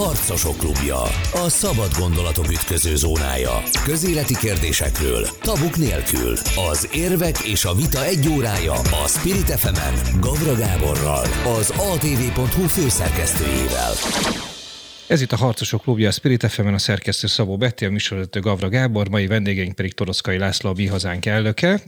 Harcosok Klubja, a szabad gondolatok ütköző zónája. Közéleti kérdésekről, tabuk nélkül. Az érvek és a vita egy órája a Spirit FM-en, Gavra Gáborral, az ATV.hu főszerkesztőjével. Ez itt a Harcosok Klubja, a Spirit FM-en, a szerkesztő Szabó Betti, a műsorvezető Gavra Gábor, mai vendégeink pedig Toroczkai László, a Mi Hazánk elnöke,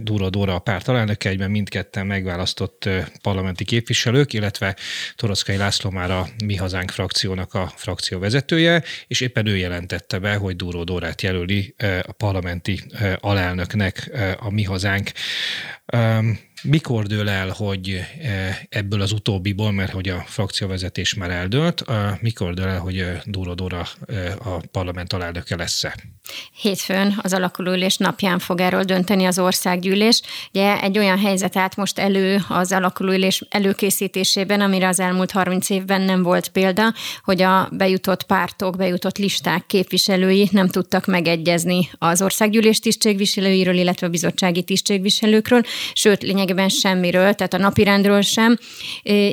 Dúró Dóra, a párt alelnöke, egyben mindketten megválasztott parlamenti képviselők, illetve Toroczkai László már a Mi Hazánk frakciónak a frakcióvezetője, és éppen ő jelentette be, hogy Dúró Dórát jelöli a parlamenti alelnöknek a Mi Hazánk. Mikor dől el, hogy ebből az utóbbiból, mert hogy a frakcióvezetés már eldőlt, mikor dől el, hogy Dúró Dóra a parlament alelnöke lesz-e? Hétfőn az alakuló ülés napján fog erről dönteni az országgyűlés. Ugye egy olyan helyzet állt most elő az alakuló ülés előkészítésében, amire az elmúlt 30 évben nem volt példa, hogy a bejutott pártok, bejutott listák képviselői nem tudtak megegyezni az országgyűlés tisztségviselőiről, illetve a bizottsági tisztségviselőkről, sőt, lényegében semmiről, tehát a napirendről sem.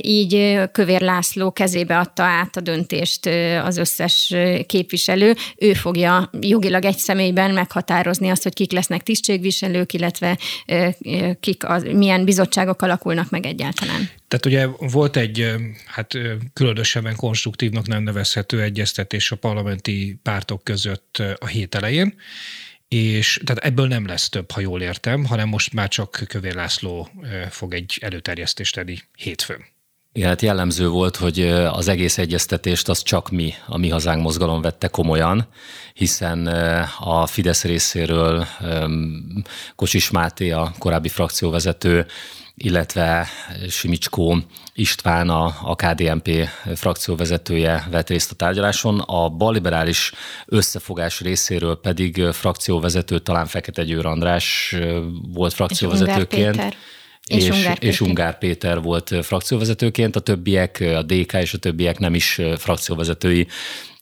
Így Kövér László kezébe adta át a döntést az összes képviselő. Ő fogja jogilag egy személyben meghatározni azt, hogy kik lesznek tisztségviselők, illetve milyen bizottságok alakulnak meg egyáltalán. Tehát ugye volt egy, hát különösebben konstruktívnak nem nevezhető egyeztetés a parlamenti pártok között a hét elején, és tehát ebből nem lesz több, ha jól értem, hanem most már csak Kövér László fog egy előterjesztést tenni hétfőn. Igen, hát jellemző volt, hogy az egész egyeztetést az csak a Mi Hazánk mozgalom vette komolyan, hiszen a Fidesz részéről Kocsis Máté, a korábbi frakcióvezető, illetve Simicskó István, a KDNP frakcióvezetője vett részt a tárgyaláson, a balliberális összefogás részéről pedig frakcióvezető, talán Fekete Győr András volt frakcióvezetőként. És Ungár Péter volt frakcióvezetőként, a többiek, a DK és a többiek nem is frakcióvezetői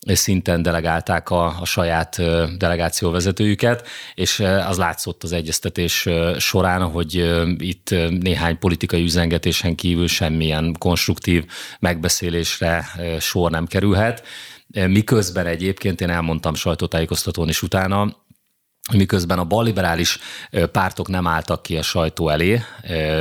szinten delegálták a saját delegációvezetőjüket, és az látszott az egyeztetés során, hogy itt néhány politikai üzengetésen kívül semmilyen konstruktív megbeszélésre sor nem kerülhet. Miközben egyébként én elmondtam sajtótájékoztatón is utána, miközben a balliberális pártok nem álltak ki a sajtó elé,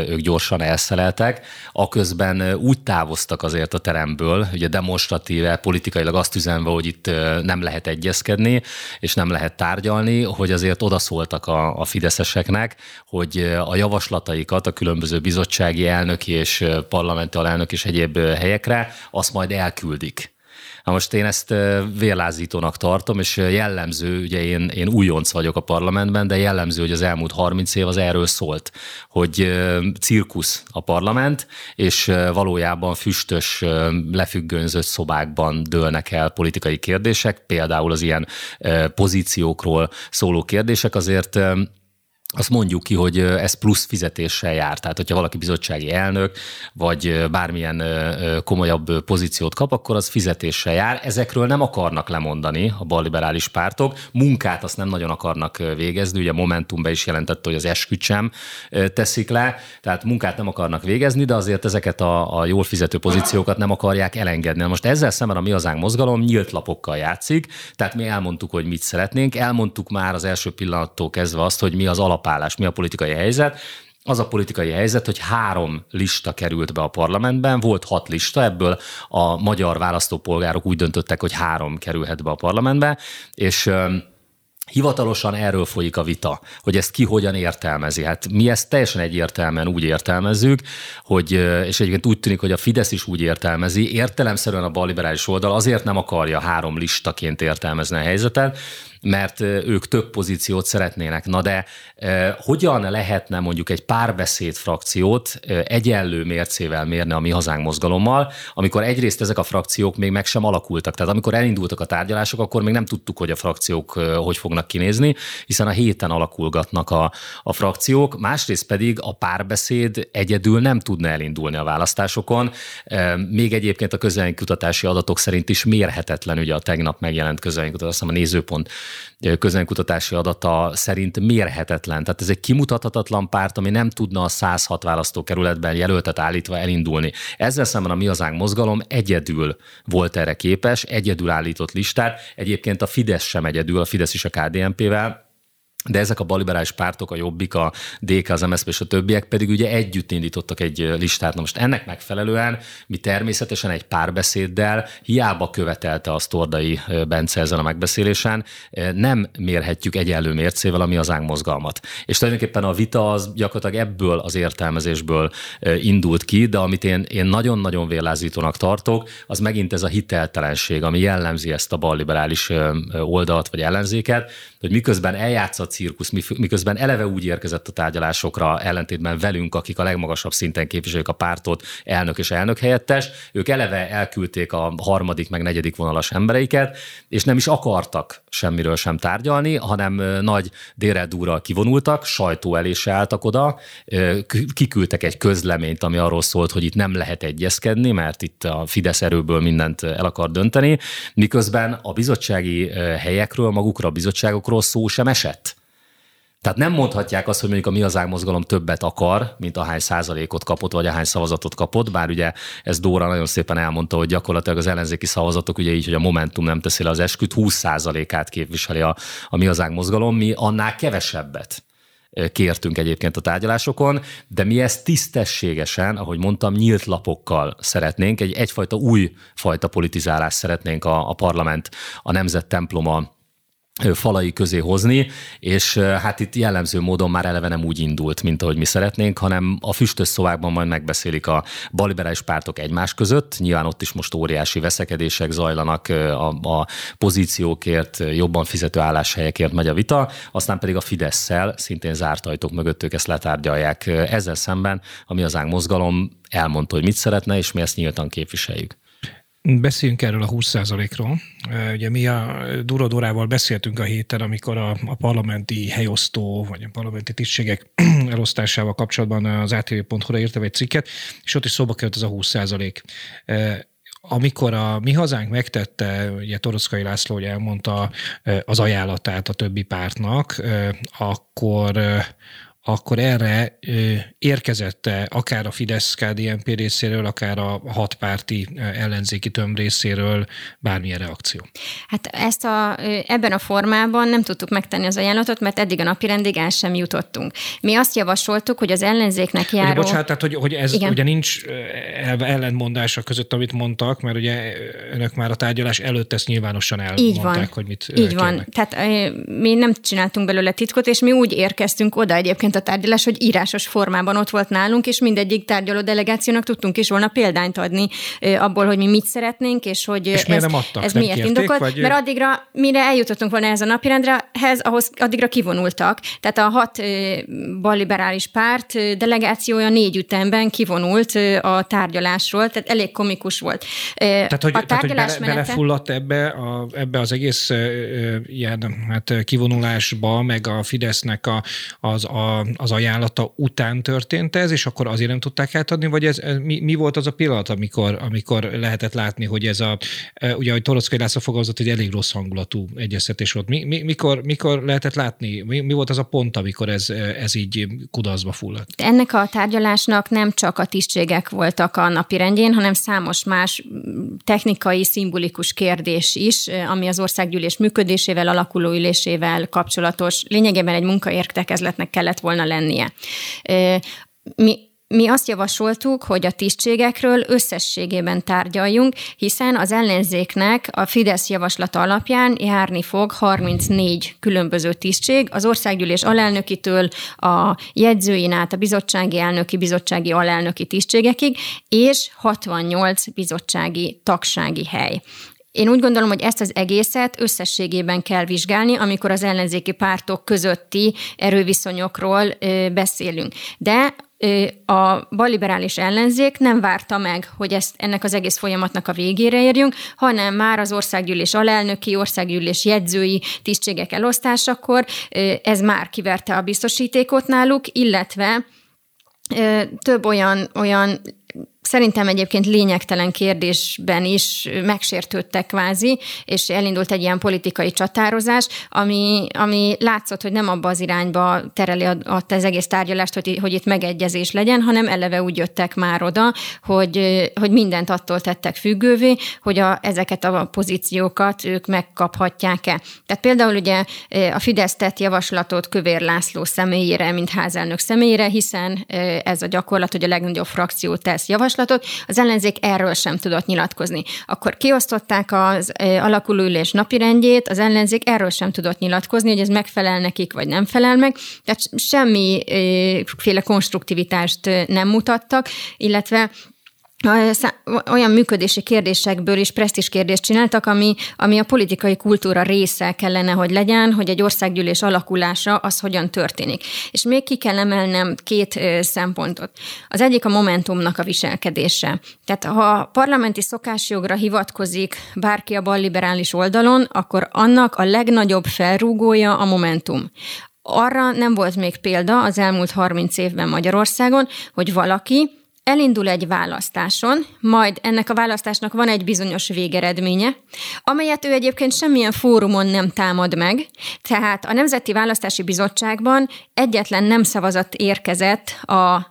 ők gyorsan elszeleltek, aközben úgy távoztak azért a teremből, ugye demonstratíve, politikailag azt üzenve, hogy itt nem lehet egyezkedni, és nem lehet tárgyalni, hogy azért odaszóltak a fideszeseknek, hogy a javaslataikat a különböző bizottsági elnöki és parlamenti alelnök és egyéb helyekre azt majd elküldik. Na most én ezt vérlázítónak tartom, és jellemző, ugye én újonc vagyok a parlamentben, de jellemző, hogy az elmúlt 30 év az erről szólt, hogy cirkusz a parlament, és valójában füstös, lefüggönyzött szobákban dőlnek el politikai kérdések, például az ilyen pozíciókról szóló kérdések azért, azt mondjuk ki, hogy ez plusz fizetéssel jár. Tehát, hogyha valaki bizottsági elnök, vagy bármilyen komolyabb pozíciót kap, akkor az fizetéssel jár. Ezekről nem akarnak lemondani a balliberális pártok. Munkát azt nem nagyon akarnak végezni. Ugye a Momentum be is jelentette, hogy az esküt sem teszik le. Tehát munkát nem akarnak végezni, de azért ezeket a jól fizető pozíciókat nem akarják elengedni. Most ezzel szemben a Mi Hazánk mozgalom nyílt lapokkal játszik. Tehát mi elmondtuk, hogy mit szeretnénk. Elmondtuk már az első pillanattól kezdve azt, hogy mi az alapállás, mi a politikai helyzet. Az a politikai helyzet, hogy 3 lista került be a parlamentben, volt 6 lista, ebből a magyar választópolgárok úgy döntöttek, hogy 3 kerülhet be a parlamentbe, és hivatalosan erről folyik a vita, hogy ezt ki hogyan értelmezi. Hát mi ezt teljesen egyértelműen úgy értelmezzük, hogy, és egyébként úgy tűnik, hogy a Fidesz is úgy értelmezi, értelemszerűen a balliberális oldal azért nem akarja 3 listaként értelmezni a helyzetet, mert ők több pozíciót szeretnének. Na de hogyan lehetne mondjuk egy Párbeszéd frakciót egyenlő mércével mérni a Mi Hazánk mozgalommal, amikor egyrészt ezek a frakciók még meg sem alakultak. Tehát amikor elindultak a tárgyalások, akkor még nem tudtuk, hogy a frakciók hogy fognak kinézni, hiszen a héten alakulgatnak a frakciók, másrészt pedig a Párbeszéd egyedül nem tudna elindulni a választásokon. Még egyébként a közvélemény kutatási adatok szerint is mérhetetlen, ugye a tegnap megjelent közvélemény kutatás, azt hiszem a Nézőpont közönkutatási adata szerint mérhetetlen. Tehát ez egy kimutathatatlan párt, ami nem tudna a 106 választókerületben jelöltet állítva elindulni. Ezzel szemben a Mi Hazánk mozgalom egyedül volt erre képes, egyedül állított listát. Egyébként a Fidesz sem egyedül, a Fidesz is a KDNP-vel, de ezek a balliberális pártok, a Jobbik, a DK, az MSZP és a többiek pedig ugye együtt indítottak egy listát. Na most ennek megfelelően mi természetesen egy párbeszéddel, hiába követelte a Sztordai Bence ezen a megbeszélésen, nem mérhetjük egyenlő mércével a Mi Hazánk mozgalmat. És tulajdonképpen a vita az gyakorlatilag ebből az értelmezésből indult ki, de amit én nagyon-nagyon vérlázítónak tartok, az megint ez a hiteltelenség, ami jellemzi ezt a balliberális oldalt vagy ellenzéket, hogy miközben eljátsza cirkusz, miközben eleve úgy érkezett a tárgyalásokra ellentétben velünk, akik a legmagasabb szinten képviseljük a pártot, elnök és elnök helyettes, ők eleve elküldték a harmadik meg negyedik vonalas embereiket, és nem is akartak semmiről sem tárgyalni, hanem nagy délre-dúrral kivonultak, sajtó elé se álltak oda, kiküldtek egy közleményt, ami arról szólt, hogy itt nem lehet egyezkedni, mert itt a Fidesz erőből mindent el akar dönteni, miközben a bizottsági helyekről, magukra a bizottságokról szó sem esett. Tehát nem mondhatják azt, hogy mondjuk a Mi Hazánk mozgalom többet akar, mint ahány százalékot kapott, vagy ahány szavazatot kapott, bár ugye ez Dóra nagyon szépen elmondta, hogy gyakorlatilag az ellenzéki szavazatok, ugye így, hogy a Momentum nem teszi le az esküt, 20%-át képviseli a Mi Hazánk mozgalom, mi annál kevesebbet kértünk egyébként a tárgyalásokon, de mi ezt tisztességesen, ahogy mondtam, nyílt lapokkal szeretnénk, egyfajta újfajta politizálást szeretnénk a parlament, a nemzet temploma falai közé hozni, és hát itt jellemző módon már eleve nem úgy indult, mint ahogy mi szeretnénk, hanem a füstös szobákban majd megbeszélik a balliberális pártok egymás között. Nyilván ott is most óriási veszekedések zajlanak a pozíciókért, jobban fizető álláshelyekért megy a vita, aztán pedig a Fidesszel szintén zárt ajtók mögött ők ezt letárgyalják. Ezzel szemben a Mi Hazánk mozgalom elmondta, hogy mit szeretne, és mi ezt nyíltan képviseljük. Beszéljünk erről a 20%-ról. Ugye mi a Dúró Dórával beszéltünk a héten, amikor a parlamenti helyosztó, vagy a parlamenti tisztségek elosztásával kapcsolatban az ATV.hu-ra írtam egy cikket, és ott is szóba került ez a 20%. Amikor a Mi Hazánk megtette, ugye Toroczkai László ugye elmondta az ajánlatát a többi pártnak, akkor erre érkezette akár a Fidesz-KDNP részéről, akár a hatpárti ellenzéki tömb részéről bármilyen reakció? Hát ebben a formában nem tudtuk megtenni az ajánlatot, mert eddig a napirendig el sem jutottunk. Mi azt javasoltuk, hogy az ellenzéknek járó... Ugye, bocsánat, tehát hogy ez igen. Ugye nincs ellentmondása között, amit mondtak, mert ugye önök már a tárgyalás előtt ezt nyilvánosan elmondták, hogy mit kérnek. Így van. Tehát mi nem csináltunk belőle titkot, és mi úgy érkeztünk oda egyébként a tárgyalás, hogy írásos formában ott volt nálunk, és mindegyik tárgyaló delegációnak tudtunk is volna példányt adni abból, hogy mi mit szeretnénk, és hogy és miért indokolt, vagy... mert addigra, mire eljutottunk volna ehhez a napirendhez, ahhoz addigra kivonultak. Tehát a 6 balliberális párt delegációja 4 ütemben kivonult a tárgyalásról, tehát elég komikus volt. Tehát, hogy, a tárgyalás tehát, hogy belefulladt ebbe az egész ilyen kivonulásba, meg a Fidesznek az ajánlata után történt ez, és akkor azért nem tudták átadni, vagy mi volt az a pillanat, amikor lehetett látni, hogy ez ugye, ahogy Toroczkai László fogalmazott, egy elég rossz hangulatú egyeztetés volt. Mikor lehetett látni? Mi volt az a pont, amikor ez így kudarcba fulladt? Ennek a tárgyalásnak nem csak a tisztségek voltak a napirendjén, hanem számos más technikai, szimbolikus kérdés is, ami az országgyűlés működésével, alakuló ülésével kapcsolatos. Lényegében egy munkaértekezletnek kellett volna lennie. Mi azt javasoltuk, hogy a tisztségekről összességében tárgyaljunk, hiszen az ellenzéknek a Fidesz javaslata alapján járni fog 34 különböző tisztség, az országgyűlés alelnökitől a jegyzőin át a bizottsági elnöki, bizottsági alelnöki tisztségekig, és 68 bizottsági tagsági hely. Én úgy gondolom, hogy ezt az egészet összességében kell vizsgálni, amikor az ellenzéki pártok közötti erőviszonyokról beszélünk. De a balliberális ellenzék nem várta meg, hogy ennek az egész folyamatnak a végére érjünk, hanem már az országgyűlés alelnöki, országgyűlés jegyzői tisztségek elosztásakor ez már kiverte a biztosítékot náluk, illetve több olyan szerintem egyébként lényegtelen kérdésben is megsértődtek kvázi, és elindult egy ilyen politikai csatározás, ami látszott, hogy nem abba az irányba tereli az egész tárgyalást, hogy itt megegyezés legyen, hanem eleve úgy jöttek már oda, hogy mindent attól tettek függővé, hogy ezeket a pozíciókat ők megkaphatják-e. Tehát például ugye a Fidesz tett javaslatot Kövér László személyére, mint házelnök személyére, hiszen ez a gyakorlat, hogy a legnagyobb frakció tesz javaslatot, az ellenzék erről sem tudott nyilatkozni. Akkor kiosztották az alakuló ülés napirendjét, az ellenzék erről sem tudott nyilatkozni, hogy ez megfelel nekik, vagy nem felel meg. Tehát semmiféle konstruktivitást nem mutattak, illetve olyan működési kérdésekből is presztízs kérdést csináltak, ami a politikai kultúra része kellene, hogy legyen, hogy egy országgyűlés alakulása az hogyan történik. És még ki kell emelnem két szempontot. Az egyik a Momentumnak a viselkedése. Tehát ha a parlamenti szokásjogra hivatkozik bárki a balliberális oldalon, akkor annak a legnagyobb felrúgója a Momentum. Arra nem volt még példa az elmúlt 30 évben Magyarországon, hogy valaki elindul egy választáson, majd ennek a választásnak van egy bizonyos végeredménye, amelyet ő egyébként semmilyen fórumon nem támad meg. Tehát a Nemzeti Választási Bizottságban egyetlen nem szavazat érkezett a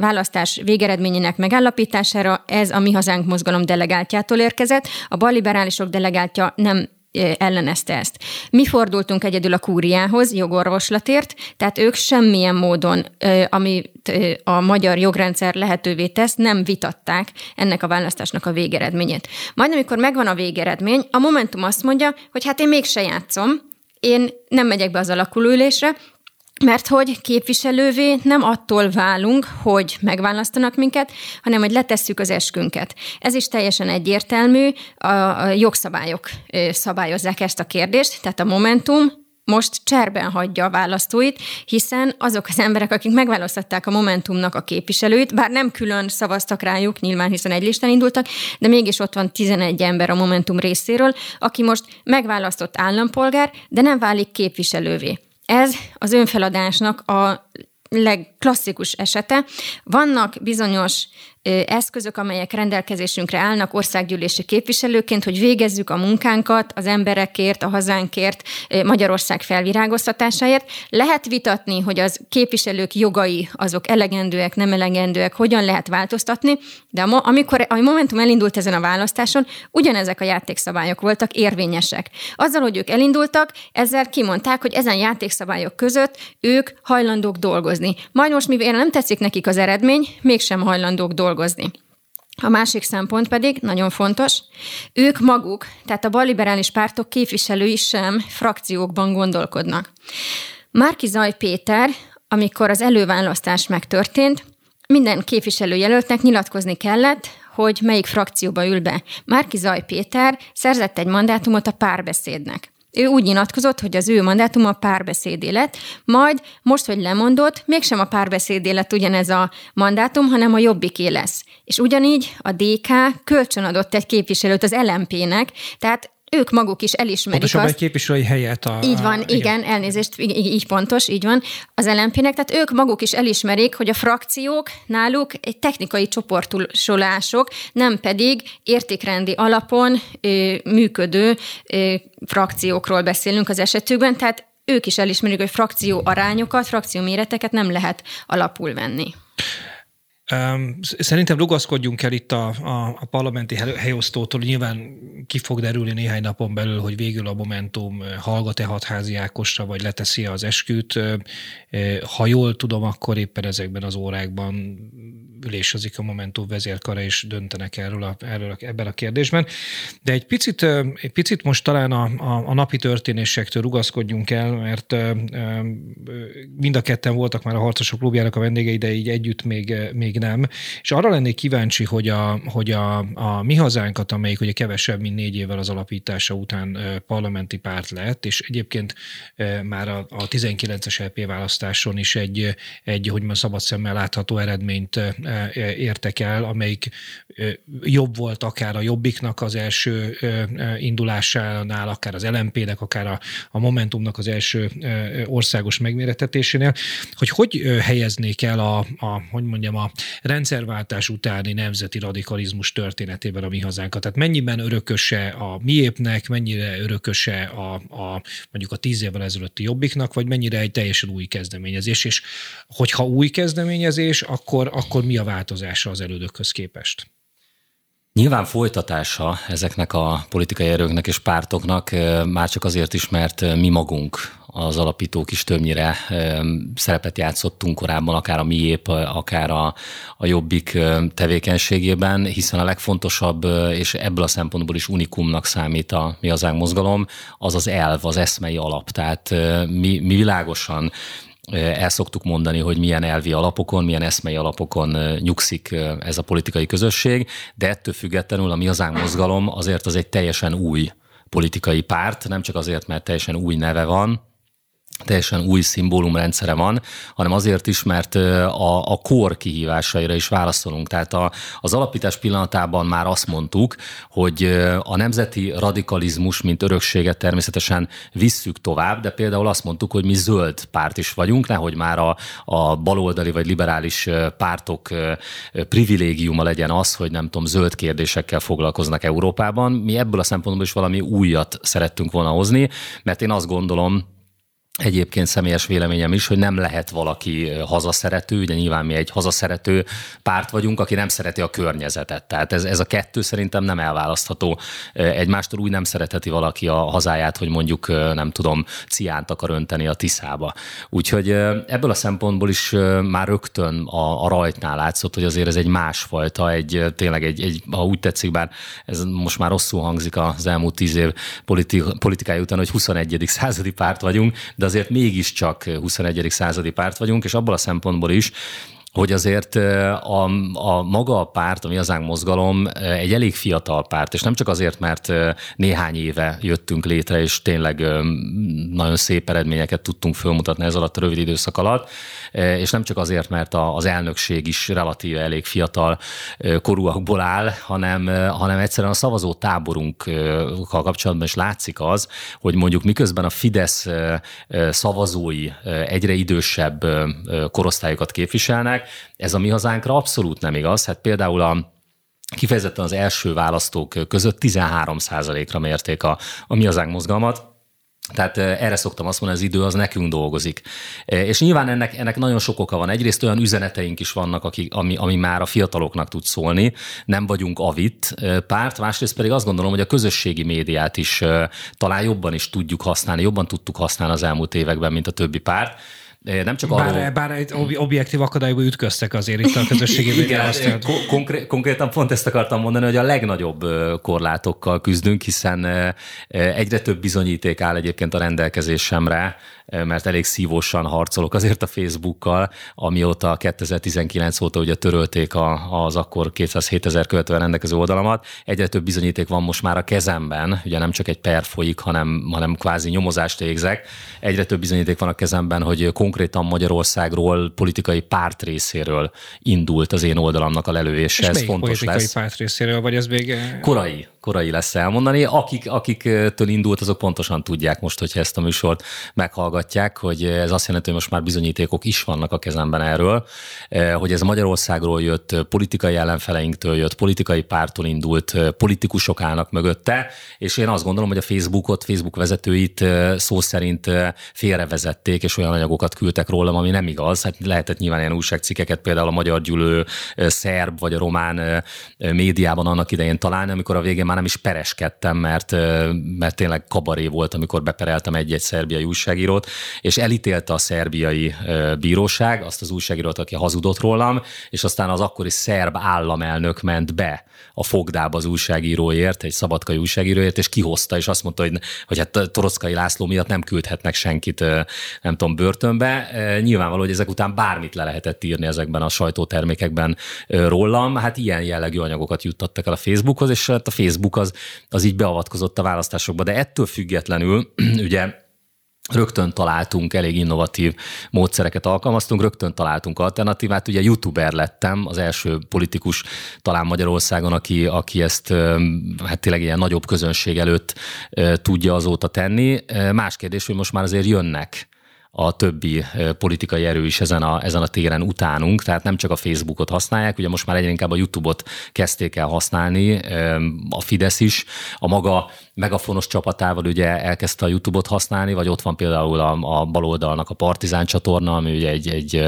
választás végeredményének megállapítására, ez a Mi Hazánk mozgalom delegáltjától érkezett, a balliberálisok delegáltja nem ellenezte ezt. Mi fordultunk egyedül a kúriához jogorvoslatért, tehát ők semmilyen módon, amit a magyar jogrendszer lehetővé tesz, nem vitatták ennek a választásnak a végeredményét. Majd amikor megvan a végeredmény, a Momentum azt mondja, hogy hát én mégse játszom, én nem megyek be az alakulóülésre, mert hogy képviselővé nem attól válunk, hogy megválasztanak minket, hanem hogy letesszük az eskünket. Ez is teljesen egyértelmű, a jogszabályok szabályozzák ezt a kérdést, tehát a Momentum most cserben hagyja a választóit, hiszen azok az emberek, akik megválasztották a Momentumnak a képviselőit, bár nem külön szavaztak rájuk, nyilván hiszen egy listán indultak, de mégis ott van 11 ember a Momentum részéről, aki most megválasztott állampolgár, de nem válik képviselővé. Ez az önfeladásnak a legklasszikus esete. Vannak bizonyos eszközök, amelyek rendelkezésünkre állnak országgyűlési képviselőként, hogy végezzük a munkánkat az emberekért, a hazánkért, Magyarország felvirágoztatásáért. Lehet vitatni, hogy az képviselők jogai azok elegendőek, nem elegendőek, hogyan lehet változtatni, de amikor a Momentum elindult ezen a választáson, ugyanezek a játékszabályok voltak érvényesek. Azzal, hogy ők elindultak, ezzel kimondták, hogy ezen játékszabályok között ők hajlandók dolgozni. Majd most, mivel nem tetszik nekik az eredmény, mégsem hajlandók dolgozni. A másik szempont pedig, nagyon fontos, ők maguk, tehát a balliberális pártok képviselői sem frakciókban gondolkodnak. Márki-Zay Péter, amikor az előválasztás megtörtént, minden képviselőjelöltnek nyilatkozni kellett, hogy melyik frakcióba ül be. Márki-Zay Péter szerzett egy mandátumot a Párbeszédnek. Ő úgy nyilatkozott, hogy az ő mandátuma a Párbeszédé lett, majd most, hogy lemondott, mégsem a Párbeszédé lett ugyanez a mandátum, hanem a Jobbiké lesz. És ugyanígy a DK kölcsönadott egy képviselőt az LMP-nek, tehát ők maguk is elismerik pontosan azt. Pontosan egy képviselői helyet. Így van, igen, elnézést, így pontos, így van, az LMP-nek, tehát ők maguk is elismerik, hogy a frakciók náluk egy technikai csoportosulások, nem pedig értékrendi alapon működő frakciókról beszélünk az esetükben, tehát ők is elismerik, hogy frakció arányokat, frakció méreteket nem lehet alapul venni. Szerintem rugaszkodjunk el itt a parlamenti helyosztótól, nyilván ki fog derülni néhány napon belül, hogy végül a Momentum hallgat-e Hadházy Ákosra, vagy leteszi az esküt. Ha jól tudom, akkor éppen ezekben az órákban ülésezik a Momentum vezérkara, és döntenek ebben a kérdésben. De egy picit most talán a napi történésektől rugaszkodjunk el, mert mind a ketten voltak már a Harcosok Klubjának a vendégei, de így együtt még nem. És arra lennék kíváncsi, hogy a Mi Hazánkat, amelyik ugye kevesebb, mint 4 évvel az alapítása után parlamenti párt lett, és egyébként már a 19-es LP választáson is egy hogy mondjam, szabad szemmel látható eredményt értek el, amelyik jobb volt akár a Jobbiknak az első indulásánál, akár az LMP-nek, akár a Momentumnak az első országos megmérettetésénél, hogy helyeznék el a rendszerváltás utáni nemzeti radikalizmus történetében a Mi Hazánkat. Tehát mennyiben örököse a MIÉP-nek, mennyire örököse a mondjuk a 10 évvel ezelőtti Jobbiknak, vagy mennyire egy teljesen új kezdeményezés, és hogyha új kezdeményezés, akkor mi a változása az elődökhöz képest? Nyilván folytatása ezeknek a politikai erőknek és pártoknak már csak azért is, mert mi magunk, az alapítók is többnyire szerepet játszottunk korábban, akár a MIÉP, akár a Jobbik tevékenységében, hiszen a legfontosabb, és ebből a szempontból is unikumnak számít a Mi Hazánk mozgalom, az az elv, az eszmei alap. Tehát mi világosan el szoktuk mondani, hogy milyen elvi alapokon, milyen eszmei alapokon nyugszik ez a politikai közösség, de ettől függetlenül a Mi Hazánk mozgalom azért az egy teljesen új politikai párt, nem csak azért, mert teljesen új neve van, teljesen új szimbólumrendszere van, hanem azért is, mert a kor kihívásaira is válaszolunk. Tehát az alapítás pillanatában már azt mondtuk, hogy a nemzeti radikalizmus, mint örökséget természetesen visszük tovább, de például azt mondtuk, hogy mi zöld párt is vagyunk, nehogy már a baloldali vagy liberális pártok privilégiuma legyen az, hogy nem tudom, zöld kérdésekkel foglalkoznak Európában. Mi ebből a szempontból is valami újat szerettünk volna hozni, mert én azt gondolom, egyébként személyes véleményem is, hogy nem lehet valaki hazaszerető, ugye nyilván mi egy hazaszerető párt vagyunk, aki nem szereti a környezetet. Tehát ez a kettő szerintem nem elválasztható egymástól, úgy nem szeretheti valaki a hazáját, hogy mondjuk, nem tudom, ciánt akar önteni a Tiszába. Úgyhogy ebből a szempontból is már rögtön a rajtnál látszott, hogy azért ez egy másfajta, tényleg egy, ha úgy tetszik, bár ez most már rosszul hangzik az elmúlt 10 év politikája után, hogy 21. századi párt vagyunk, de azért mégiscsak 21. századi párt vagyunk, és abból a szempontból is, hogy azért a maga a párt, a Mi Hazánk mozgalom egy elég fiatal párt, és nem csak azért, mert néhány éve jöttünk létre, és tényleg nagyon szép eredményeket tudtunk fölmutatni ez alatt a rövid időszak alatt, és nem csak azért, mert az elnökség is relatíve elég fiatal korúakból áll, hanem egyszerűen a szavazó táborunkkal kapcsolatban is látszik az, hogy mondjuk miközben a Fidesz szavazói egyre idősebb korosztályokat képviselnek, ez a Mi Hazánkra abszolút nem igaz. Hát például kifejezetten az első választók között 13%-ra mérték a Mi Hazánk mozgalmat. Tehát erre szoktam azt mondani, az idő az nekünk dolgozik. És nyilván ennek nagyon sok oka van. Egyrészt olyan üzeneteink is vannak, ami már a fiataloknak tud szólni. Nem vagyunk avitt párt. Másrészt pedig azt gondolom, hogy a közösségi médiát is talán jobban is tudjuk használni, jobban tudtuk használni az elmúlt években, mint a többi párt. Nem csak bár egy objektív akadályba ütköztek azért itt a közösségében. Igen, konkrétan pont ezt akartam mondani, hogy a legnagyobb korlátokkal küzdünk, hiszen egyre több bizonyíték áll egyébként a rendelkezésemre, mert elég szívósan harcolok azért a Facebookkal, amióta 2019 óta ugye törölték az akkor 207 000 követően rendelkező oldalamat. Egyre több bizonyíték van most már a kezemben, ugye nem csak egy per folyik, hanem kvázi nyomozást végzek. Egyre több bizonyíték van a kezemben, hogy konkrétan Magyarországról, politikai párt részéről indult az én oldalamnak a lelövése. És ez fontos lesz. És politikai párt részéről, vagy ez még... Korai lesz elmondani. Akiktől indult, azok pontosan tudják most, hogyha ezt a műsort meghallgatják, hogy ez azt jelenti, hogy most már bizonyítékok is vannak a kezemben erről, hogy ez Magyarországról jött, politikai ellenfeleinktől jött, politikai pártól indult, politikusok állnak mögötte, és én azt gondolom, hogy a Facebook vezetőit szó szerint félrevezették, és olyan anyagokat küldtek rólam, ami nem igaz. Hát lehetett nyilván ilyen újságcikkeket például a magyar gyűlő szerb vagy a román médiában annak idején találni, amikor a végén nem is pereskedtem, mert tényleg kabaré volt, amikor bepereltem egy szerbiai újságírót, és elítélte a szerbiai bíróság azt az újságírót, aki hazudott rólam, és aztán az akkori szerb államelnök ment be a fogdába az újságíróért, egy szabadkai újságíróért, és kihozta, és azt mondta, hogy hát Toroczkai László miatt nem küldhetnek senkit, nem tudom, börtönbe. Nyilvánvaló, hogy ezek után bármit le lehetett írni ezekben a sajtótermékekben rólam. Hát ilyen jellegű anyagokat juttattak el a Facebookhoz, és hát a Facebook az így beavatkozott a választásokba, de ettől függetlenül ugye Rögtön találtunk, elég innovatív módszereket alkalmaztunk, rögtön találtunk alternatívát. Ugye youtuber lettem, az első politikus talán Magyarországon, aki ezt hát tényleg ilyen nagyobb közönség előtt tudja azóta tenni. Más kérdés, hogy most már azért jönnek a többi politikai erő is ezen a téren utánunk, tehát nem csak a Facebookot használják, ugye most már egyre inkább a YouTube-ot kezdték el használni, a Fidesz is, a maga megafonos csapatával ugye elkezdte a YouTube-ot használni, vagy ott van például a baloldalnak a Partizán csatorna, ami ugye egy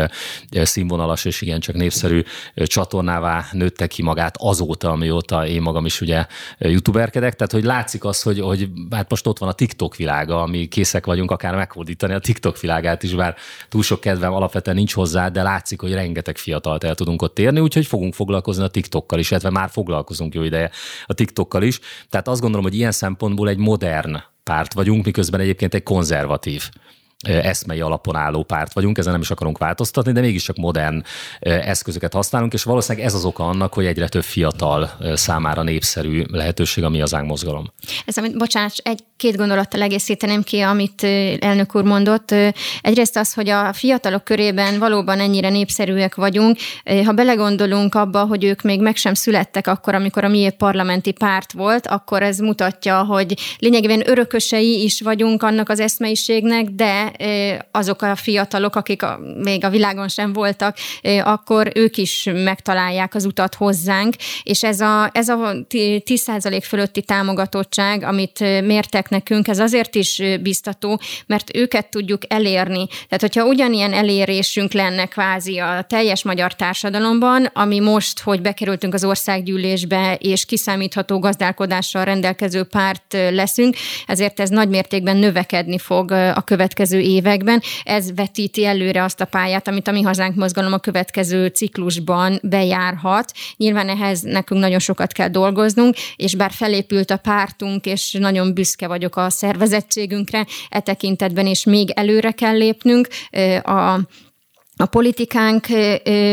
színvonalas és igencsak népszerű csatornává nőtte ki magát azóta, amióta én magam is ugye youtuberkedek, tehát hogy látszik az, hogy hát most ott van a TikTok világa, ami készek vagyunk akár meghódítani a TikTok világát is, bár túl sok kedvem alapvetően nincs hozzá, de látszik, hogy rengeteg fiatalt el tudunk ott érni, úgyhogy fogunk foglalkozni a TikTokkal is, illetve már foglalkozunk jó ideje a TikTokkal is. Tehát azt gondolom, hogy ilyen pontból egy modern párt vagyunk, miközben egyébként egy konzervatív eszmei alapon álló párt vagyunk, ezen nem is akarunk változtatni, de mégiscsak modern eszközöket használunk, és valószínűleg ez az oka annak, hogy egyre több fiatal számára népszerű lehetőség a Mi Hazánk mozgalom. Ez, amit, bocsánat, egy-két gondolattal egészíteném ki, amit elnök úr mondott. Egyrészt az, hogy a fiatalok körében valóban ennyire népszerűek vagyunk. Ha belegondolunk abba, hogy ők még meg sem születtek akkor, amikor a MIÉP parlamenti párt volt, akkor ez mutatja, hogy lényegében örökösei is vagyunk annak az eszmeiségnek, de azok a fiatalok, akik még a világon sem voltak, akkor ők is megtalálják az utat hozzánk, és ez a 10% fölötti támogatottság, amit mértek nekünk, ez azért is biztató, mert őket tudjuk elérni. Tehát, hogyha ugyanilyen elérésünk lenne kvázi a teljes magyar társadalomban, ami most, hogy bekerültünk az országgyűlésbe, és kiszámítható gazdálkodással rendelkező párt leszünk, ezért ez nagy mértékben növekedni fog a következő években. Ez vetíti előre azt a pályát, amit a Mi Hazánk mozgalom a következő ciklusban bejárhat. Nyilván ehhez nekünk nagyon sokat kell dolgoznunk, és bár felépült a pártunk, és nagyon büszke vagyok a szervezettségünkre, e tekintetben is még előre kell lépnünk. A politikánk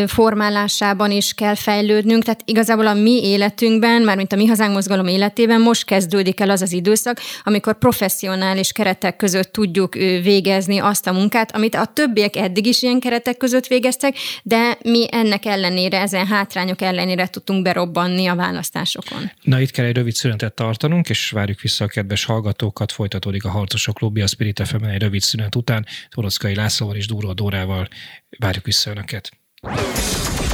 formálásában is kell fejlődnünk, tehát igazából a mi életünkben, mármint a Mi Hazánk mozgalom életében most kezdődik el az az időszak, amikor professzionális keretek között tudjuk végezni azt a munkát, amit a többiek eddig is ilyen keretek között végeztek, de mi ennek ellenére, ezen hátrányok ellenére tudtunk berobbanni a választásokon. Na, itt kell egy rövid szünetet tartanunk, és várjuk vissza a kedves hallgatókat, folytatódik a Harcosok Klubja a Spirit FM-en egy rövid szünet után, Toroczkai Lászlóval és Dúró Dórával. Várjuk vissza Önöket!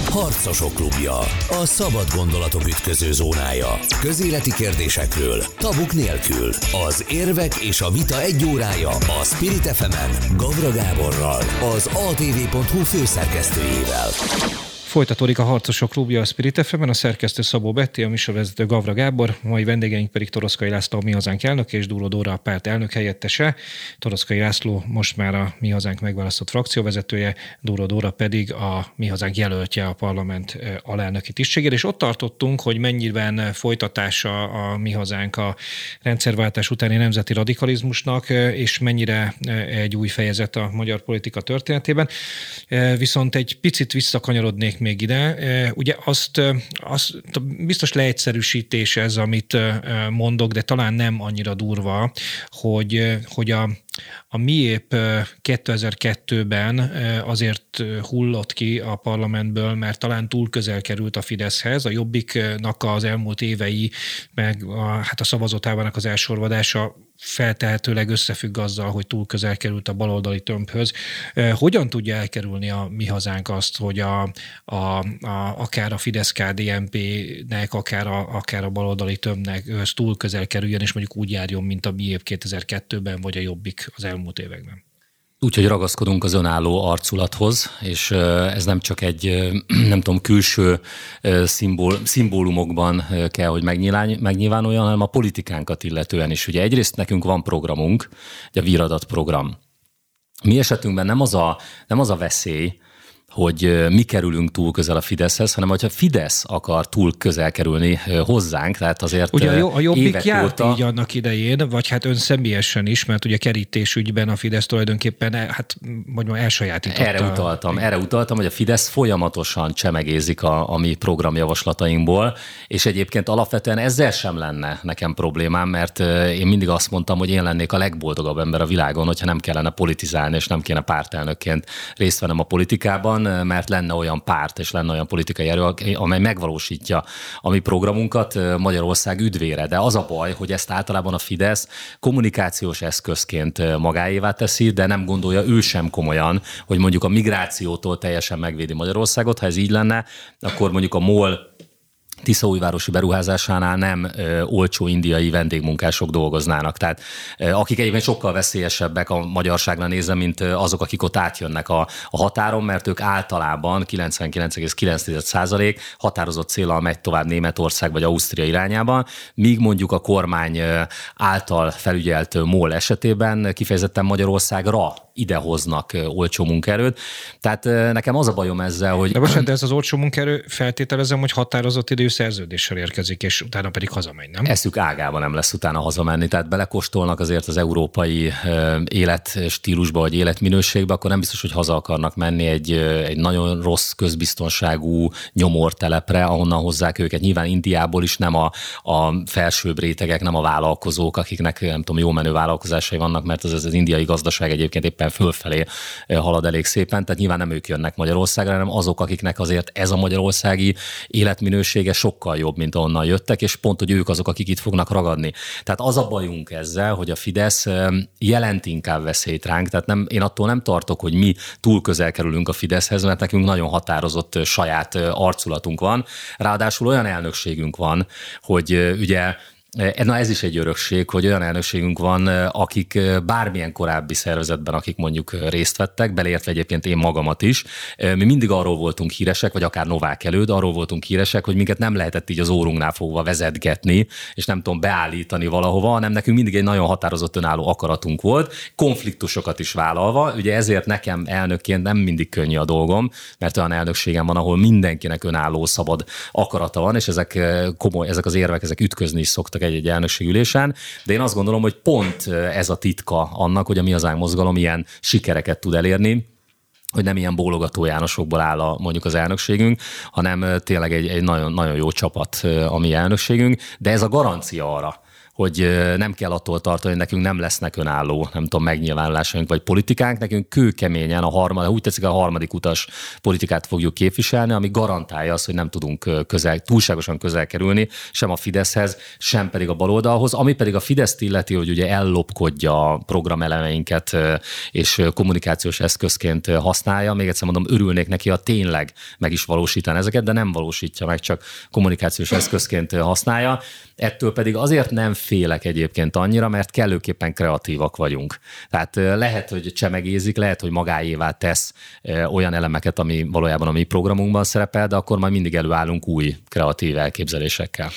Harcosok Klubja, a szabad gondolatok ütköző zónája. Közéleti kérdésekről, tabuk nélkül. Az érvek és a vita egy órája a Spirit FM-en, Gavra Gáborral, az ATV.hu főszerkesztőjével. Folytatódik a Harcosok Klubja a Spirit FM-en, a szerkesztő Szabó Betti, a műsorvezető Gavra Gábor, mai vendégeink pedig Toroczkai László, a Mi Hazánk elnöke, és Dúró Dóra, a párt elnök helyettese. Toroczkai László most már a Mi Hazánk megválasztott frakcióvezetője, Dúró Dóra pedig a Mi Hazánk jelöltje a parlament alelnöki tisztségére, és ott tartottunk, hogy mennyiben folytatása a Mi Hazánk a rendszerváltás utáni nemzeti radikalizmusnak, és mennyire egy új fejezet a magyar politika történetében. Viszont egy picit visszakanyarodnék még ide. Ugye azt biztos leegyszerűsítés ez, amit mondok, de talán nem annyira durva, hogy a MIÉP 2002-ben azért hullott ki a parlamentből, mert talán túl közel került a Fideszhez. A Jobbiknak az elmúlt évei, meg a szavazatának az elsorvadása feltehetőleg összefügg azzal, hogy túl közel került a baloldali tömbhöz. Hogyan tudja elkerülni a Mi Hazánk azt, hogy akár a Fidesz-KDNP-nek, akár a baloldali tömbnek túl közel kerüljön, és mondjuk úgy járjon, mint a MIÉP 2002-ben, vagy a Jobbik az elmúlt években? Úgyhogy ragaszkodunk az önálló arculathoz, és ez nem csak egy, nem tudom, külső szimbólumokban kell, hogy megnyilvánuljon, hanem a politikánkat illetően is. Ugye egyrészt nekünk van programunk, a Viradat program. Mi esetünkben nem az a veszély, hogy mi kerülünk túl közel a Fideszhez, hanem hogyha Fidesz akar túl közel kerülni hozzánk, tehát azért ugye a Jobbik járt így annak idején, vagy hát ön személyesen is, mert ugye kerítésügyben a Fidesz tulajdonképpen, hát mondjuk elsajátította. Erre utaltam, hogy a Fidesz folyamatosan csemegézik a mi programjavaslatainkból, és egyébként alapvetően ezzel sem lenne nekem problémám, mert én mindig azt mondtam, hogy én lennék a legboldogabb ember a világon, hogyha nem kellene politizálni, és nem kéne pártelnökként részt vennem a politikában, mert lenne olyan párt és lenne olyan politikai erő, amely megvalósítja a mi programunkat Magyarország üdvére. De az a baj, hogy ezt általában a Fidesz kommunikációs eszközként magáévá teszi, de nem gondolja ő sem komolyan, hogy mondjuk a migrációtól teljesen megvédi Magyarországot. Ha ez így lenne, akkor mondjuk a MOL tiszaújvárosi beruházásánál nem olcsó indiai vendégmunkások dolgoznának. Tehát akik egyébként sokkal veszélyesebbek a magyarságra nézve, mint azok, akik ott átjönnek a határon, mert ők általában 99,9% határozott céllal megy tovább Németország vagy Ausztria irányában, míg mondjuk a kormány által felügyelt MOL esetében kifejezetten Magyarországra idehoznak olcsó munkaerőt. Tehát nekem az a bajom ezzel, hogy... De ez az olcsó munkaerő, feltételezem, hogy határozott idő szerződéssel érkezik, és utána pedig hazamegy, nem? Eszük ágában nem lesz utána hazamenni, tehát belekóstolnak azért az európai életstílusba, vagy életminőségbe, akkor nem biztos, hogy haza akarnak menni egy nagyon rossz közbiztonságú nyomortelepre, ahonnan hozzák őket. Nyilván Indiából is nem a felsőbb rétegek, nem a vállalkozók, akiknek nem tudom, jó menő vállalkozásai vannak, mert az indiai gazdaság egyébként éppen fölfelé halad elég szépen, tehát nyilván nem ők jönnek Magyarországra, hanem azok, akiknek azért ez a magyarországi életminősége sokkal jobb, mint ahonnan jöttek, és pont, hogy ők azok, akik itt fognak ragadni. Tehát az a bajunk ezzel, hogy a Fidesz jelent inkább veszélyt ránk, tehát nem, én attól nem tartok, hogy mi túl közel kerülünk a Fideszhez, mert nekünk nagyon határozott saját arculatunk van. Ráadásul olyan elnökségünk van, hogy ugye na ez is egy örökség, hogy olyan elnökségünk van, akik bármilyen korábbi szervezetben, akik mondjuk részt vettek, beleértve egyébként én magamat is. Mi mindig arról voltunk híresek, vagy akár Novák Előd, arról voltunk híresek, hogy minket nem lehetett így az órunknál fogva vezetgetni, és nem tudom beállítani valahova, hanem nekünk mindig egy nagyon határozott önálló akaratunk volt, konfliktusokat is vállalva. Ugye ezért nekem elnökként nem mindig könnyű a dolgom, mert olyan elnökségem van, ahol mindenkinek önálló szabad akarata van, és ezek az érvek, ezek ütközni is szoktak egy elnökségülésen, de én azt gondolom, hogy pont ez a titka annak, hogy a Mi Hazánk mozgalom ilyen sikereket tud elérni, hogy nem ilyen bólogató Jánosokból áll mondjuk az elnökségünk, hanem tényleg egy nagyon, nagyon jó csapat a mi elnökségünk, de ez a garancia arra, hogy nem kell attól tartani, hogy nekünk nem lesznek önálló, nem tudom, megnyilvánulásaink vagy politikánk, nekünk kőkeményen a harmadik utas politikát fogjuk képviselni, ami garantálja azt, hogy nem tudunk túlságosan közel kerülni sem a Fideszhez, sem pedig a baloldalhoz, ami pedig a Fideszt illeti, hogy ugye ellopkodja a programelemeinket és kommunikációs eszközként használja. Még egyszer mondom, örülnék neki, ha tényleg meg is valósítan ezeket, de nem valósítja meg, csak kommunikációs eszközként használja. Ettől pedig azért nem félek egyébként annyira, mert kellőképpen kreatívak vagyunk. Tehát lehet, hogy csemegézik, lehet, hogy magáévá tesz olyan elemeket, ami valójában a mi programunkban szerepel, de akkor majd mindig előállunk új kreatív elképzelésekkel.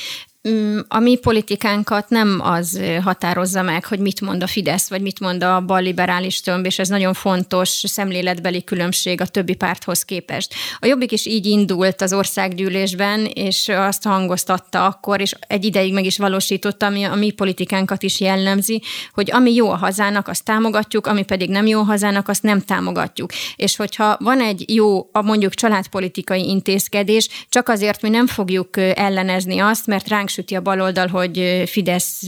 A mi politikánkat nem az határozza meg, hogy mit mond a Fidesz, vagy mit mond a balliberális tömb, és ez nagyon fontos szemléletbeli különbség a többi párthoz képest. A Jobbik is így indult az országgyűlésben, és azt hangoztatta akkor, és egy ideig meg is valósította, ami a mi politikánkat is jellemzi, hogy ami jó a hazának, azt támogatjuk, ami pedig nem jó a hazának, azt nem támogatjuk. És hogyha van egy jó, mondjuk családpolitikai intézkedés, csak azért mi nem fogjuk ellenezni azt, mert ránk süti a baloldal, hogy Fidesz,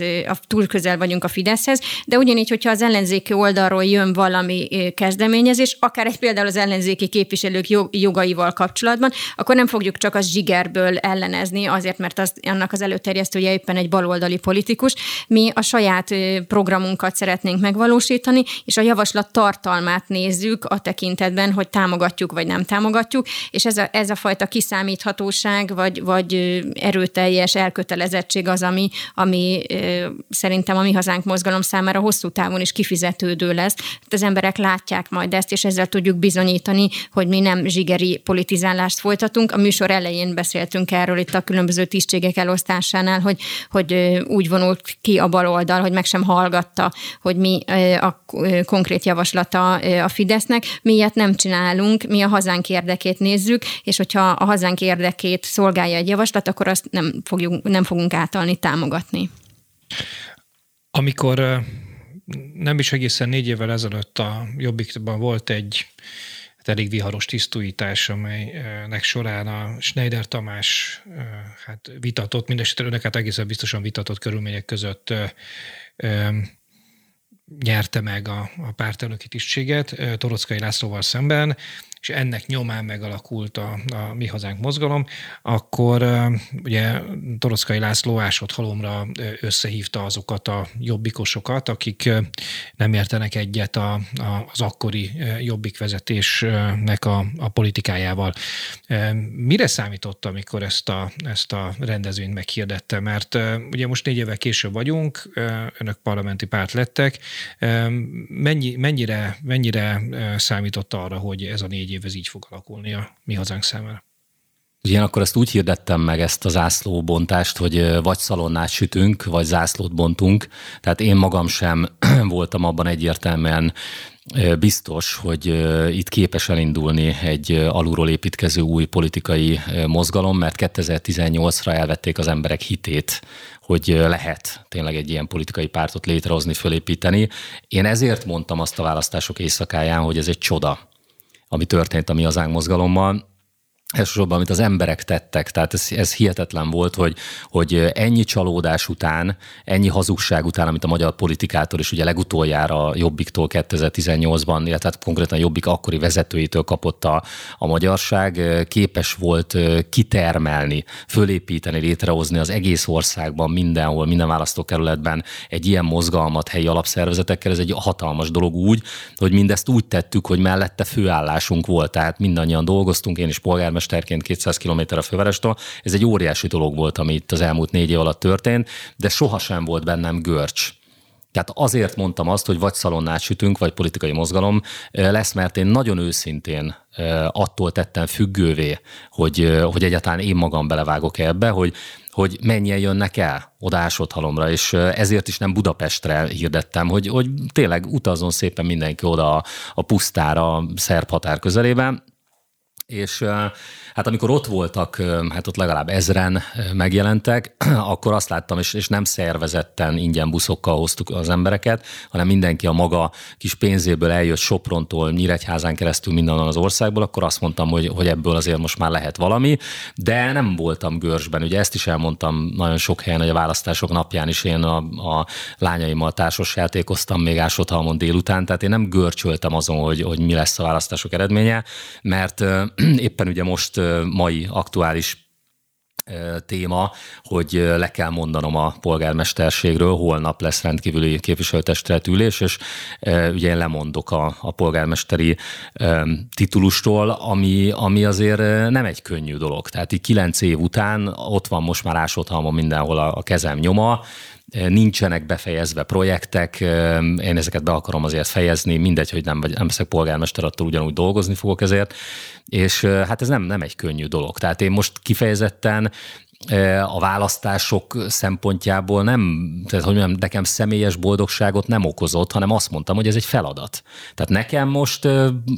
túl közel vagyunk a Fideszhez, de ugyanígy, hogyha az ellenzéki oldalról jön valami kezdeményezés, akár egy például az ellenzéki képviselők jogaival kapcsolatban, akkor nem fogjuk csak a zsigerből ellenezni, azért, mert annak az előterjesztője éppen egy baloldali politikus. Mi a saját programunkat szeretnénk megvalósítani, és a javaslat tartalmát nézzük a tekintetben, hogy támogatjuk vagy nem támogatjuk, és ez a fajta kiszámíthatóság, vagy erőteljes elkötelezés elkötelezettség az, ami szerintem a Mi Hazánk mozgalom számára hosszú távon is kifizetődő lesz. Az emberek látják majd ezt, és ezzel tudjuk bizonyítani, hogy mi nem zsigeri politizálást folytatunk. A műsor elején beszéltünk erről itt a különböző tisztségek elosztásánál, hogy úgy vonult ki a baloldal, hogy meg sem hallgatta, hogy mi a konkrét javaslata a Fidesznek. Mi ilyet nem csinálunk, mi a hazánk érdekét nézzük, és hogyha a hazánk érdekét szolgálja egy javaslat, akkor azt nem fogunk átalni, támogatni. Amikor nem is egészen 4 évvel ezelőtt a Jobbikban volt egy elég viharos tisztújítás, amelynek során a Schneider Tamás vitatott, mindesetre önöket egészen biztosan vitatott körülmények között nyerte meg a pártelnöki tisztséget Toroczkai Lászlóval szemben, és ennek nyomán megalakult a Mi Hazánk mozgalom, akkor ugye Toroczkai László Ásotthalomra összehívta azokat a jobbikosokat, akik nem értenek egyet az akkori Jobbik vezetésnek a politikájával. Mire számított, amikor ezt a rendezvényt meghirdette? Mert ugye most 4 évvel később vagyunk, önök parlamenti párt lettek. Mennyire számított arra, hogy ez a 4 év ez így fog alakulni a Mi Hazánk számára? Ugye én akkor ezt úgy hirdettem meg, ezt a zászlóbontást, hogy vagy szalonnát sütünk, vagy zászlót bontunk. Tehát én magam sem voltam abban egyértelműen biztos, hogy itt képes elindulni egy alulról építkező új politikai mozgalom, mert 2018-ra elvették az emberek hitét, hogy lehet tényleg egy ilyen politikai pártot létrehozni, fölépíteni. Én ezért mondtam azt a választások éjszakáján, hogy ez egy csoda, ami történt a Mi Hazánk mozgalommal. Elsősorban, amit az emberek tettek, tehát ez hihetetlen volt, hogy ennyi csalódás után, ennyi hazugság után, amit a magyar politikától is ugye legutoljára Jobbiktól 2018-ban, illetve konkrétan Jobbik akkori vezetőitől kapott a magyarság, képes volt kitermelni, fölépíteni, létrehozni az egész országban, mindenhol, minden választókerületben egy ilyen mozgalmat helyi alapszervezetekkel. Ez egy hatalmas dolog úgy, hogy mindezt úgy tettük, hogy mellette főállásunk volt, tehát mindannyian dolgoztunk, én is polgármesterként 200 kilométer a fővárostól. Ez egy óriási dolog volt, ami itt az elmúlt 4 év alatt történt, de sohasem volt bennem görcs. Tehát azért mondtam azt, hogy vagy szalonnát sütünk, vagy politikai mozgalom lesz, mert én nagyon őszintén attól tettem függővé, hogy egyáltalán én magam belevágok ebbe, hogy mennyien jönnek el oda Ásotthalomra, és ezért is nem Budapestre hirdettem, hogy tényleg utazzon szépen mindenki oda a pusztára, a szerb határ közelében. És hát amikor ott voltak, hát ott legalább 1000-en megjelentek, akkor azt láttam, és nem szervezetten ingyen buszokkal hoztuk az embereket, hanem mindenki a maga kis pénzéből eljött Soprontól, Nyíregyházán keresztül mindenhol az országból, akkor azt mondtam, hogy ebből azért most már lehet valami, de nem voltam görcsben. Ugye ezt is elmondtam nagyon sok helyen, hogy a választások napján is én a lányaimmal társasjátékoztam még Ásotthalmon délután, tehát én nem görcsöltem azon, hogy mi lesz a választások eredménye, mert éppen ugye most mai aktuális téma, hogy le kell mondanom a polgármesterségről, holnap lesz rendkívüli képviselőtestület ülés, és ugye én lemondok a polgármesteri titulustól, ami azért nem egy könnyű dolog. Tehát így 9 év után ott van most már Ásotthalmon mindenhol a kezem nyoma, nincsenek befejezve projektek, én ezeket be akarom azért fejezni, mindegy, hogy nem leszek polgármester, attól ugyanúgy dolgozni fogok ezért, és hát ez nem egy könnyű dolog. Tehát én most kifejezetten a választások szempontjából nekem személyes boldogságot nem okozott, hanem azt mondtam, hogy ez egy feladat. Tehát nekem most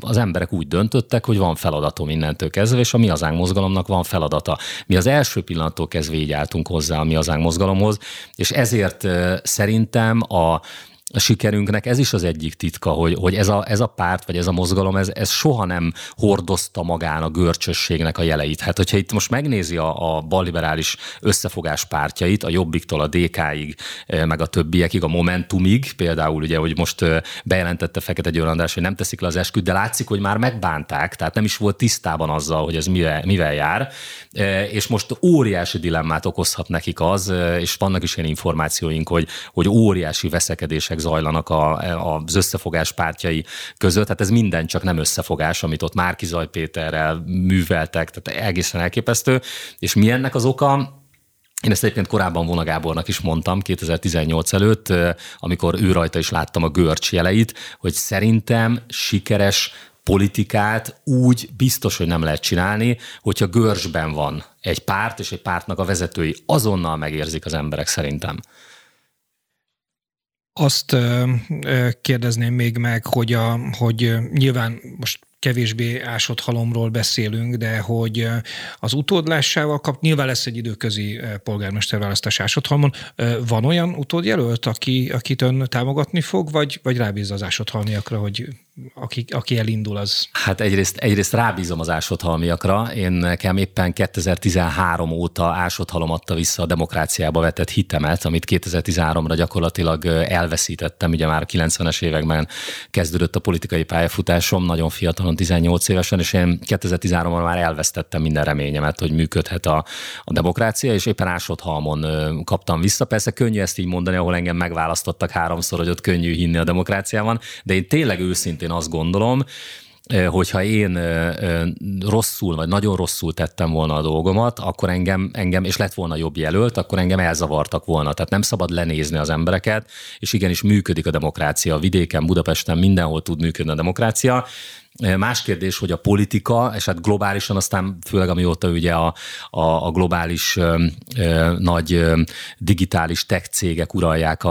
az emberek úgy döntöttek, hogy van feladatom innentől kezdve, és a Mi Hazánk mozgalomnak van feladata. Mi az első pillanattól kezdve így álltunk hozzá a Mi Hazánk mozgalomhoz, és ezért szerintem a sikerünknek ez is az egyik titka, hogy ez a párt, vagy ez a mozgalom, ez soha nem hordozta magán a görcsösségnek a jeleit. Hát, hogyha itt most megnézi a balliberális összefogás pártjait, a Jobbiktól a DK-ig, meg a többiekig, a Momentumig, például ugye, hogy most bejelentette Fekete Győr András, hogy nem teszik le az esküt, de látszik, hogy már megbánták, tehát nem is volt tisztában azzal, hogy ez mivel jár, és most óriási dilemmát okozhat nekik az, és vannak is ilyen információink, hogy óriási veszekedések zajlanak az összefogás pártjai között. Tehát ez minden csak nem összefogás, amit ott Márki-Zay Péterrel műveltek, tehát egészen elképesztő. És mi ennek az oka? Én ezt egyébként korábban Vona Gábornak is mondtam 2018 előtt, amikor ő rajta is láttam a görcs jeleit, hogy szerintem sikeres politikát úgy biztos, hogy nem lehet csinálni, hogyha görcsben van egy párt, és egy pártnak a vezetői azonnal megérzik az emberek szerintem. Azt kérdezném még meg, hogy, hogy nyilván most kevésbé Ásotthalomról beszélünk, de hogy az utódlásával nyilván lesz egy időközi polgármesterválasztás Ásotthalmon. Van olyan utódjelölt, akit ön támogatni fog, vagy rábízza az ásotthalmiakra, hogy aki elindul az? Hát egyrészt rábízom az ásotthalmiakra. Én nekem éppen 2013 óta Ásotthalom adta vissza a demokráciába vetett hitemet, amit 2013-ra gyakorlatilag elveszítettem. Ugye már 90-es években kezdődött a politikai pályafutásom, nagyon fiatalon, 18 évesen, és én 2013-ban már elvesztettem minden reményemet, hogy működhet a demokrácia, és éppen Ásotthalmon kaptam vissza. Persze könnyű ezt így mondani, ahol engem megválasztottak háromszor, hogy ott könnyű hinni a demokráciában, de én tényleg őszintén én azt gondolom, hogyha én rosszul, vagy nagyon rosszul tettem volna a dolgomat, akkor engem, és lett volna jobb jelölt, akkor engem elzavartak volna. Tehát nem szabad lenézni az embereket, és igenis működik a demokrácia. A vidéken, Budapesten, mindenhol tud működni a demokrácia. Más kérdés, hogy a politika, és hát globálisan aztán főleg amióta ugye a globális nagy digitális tech cégek uralják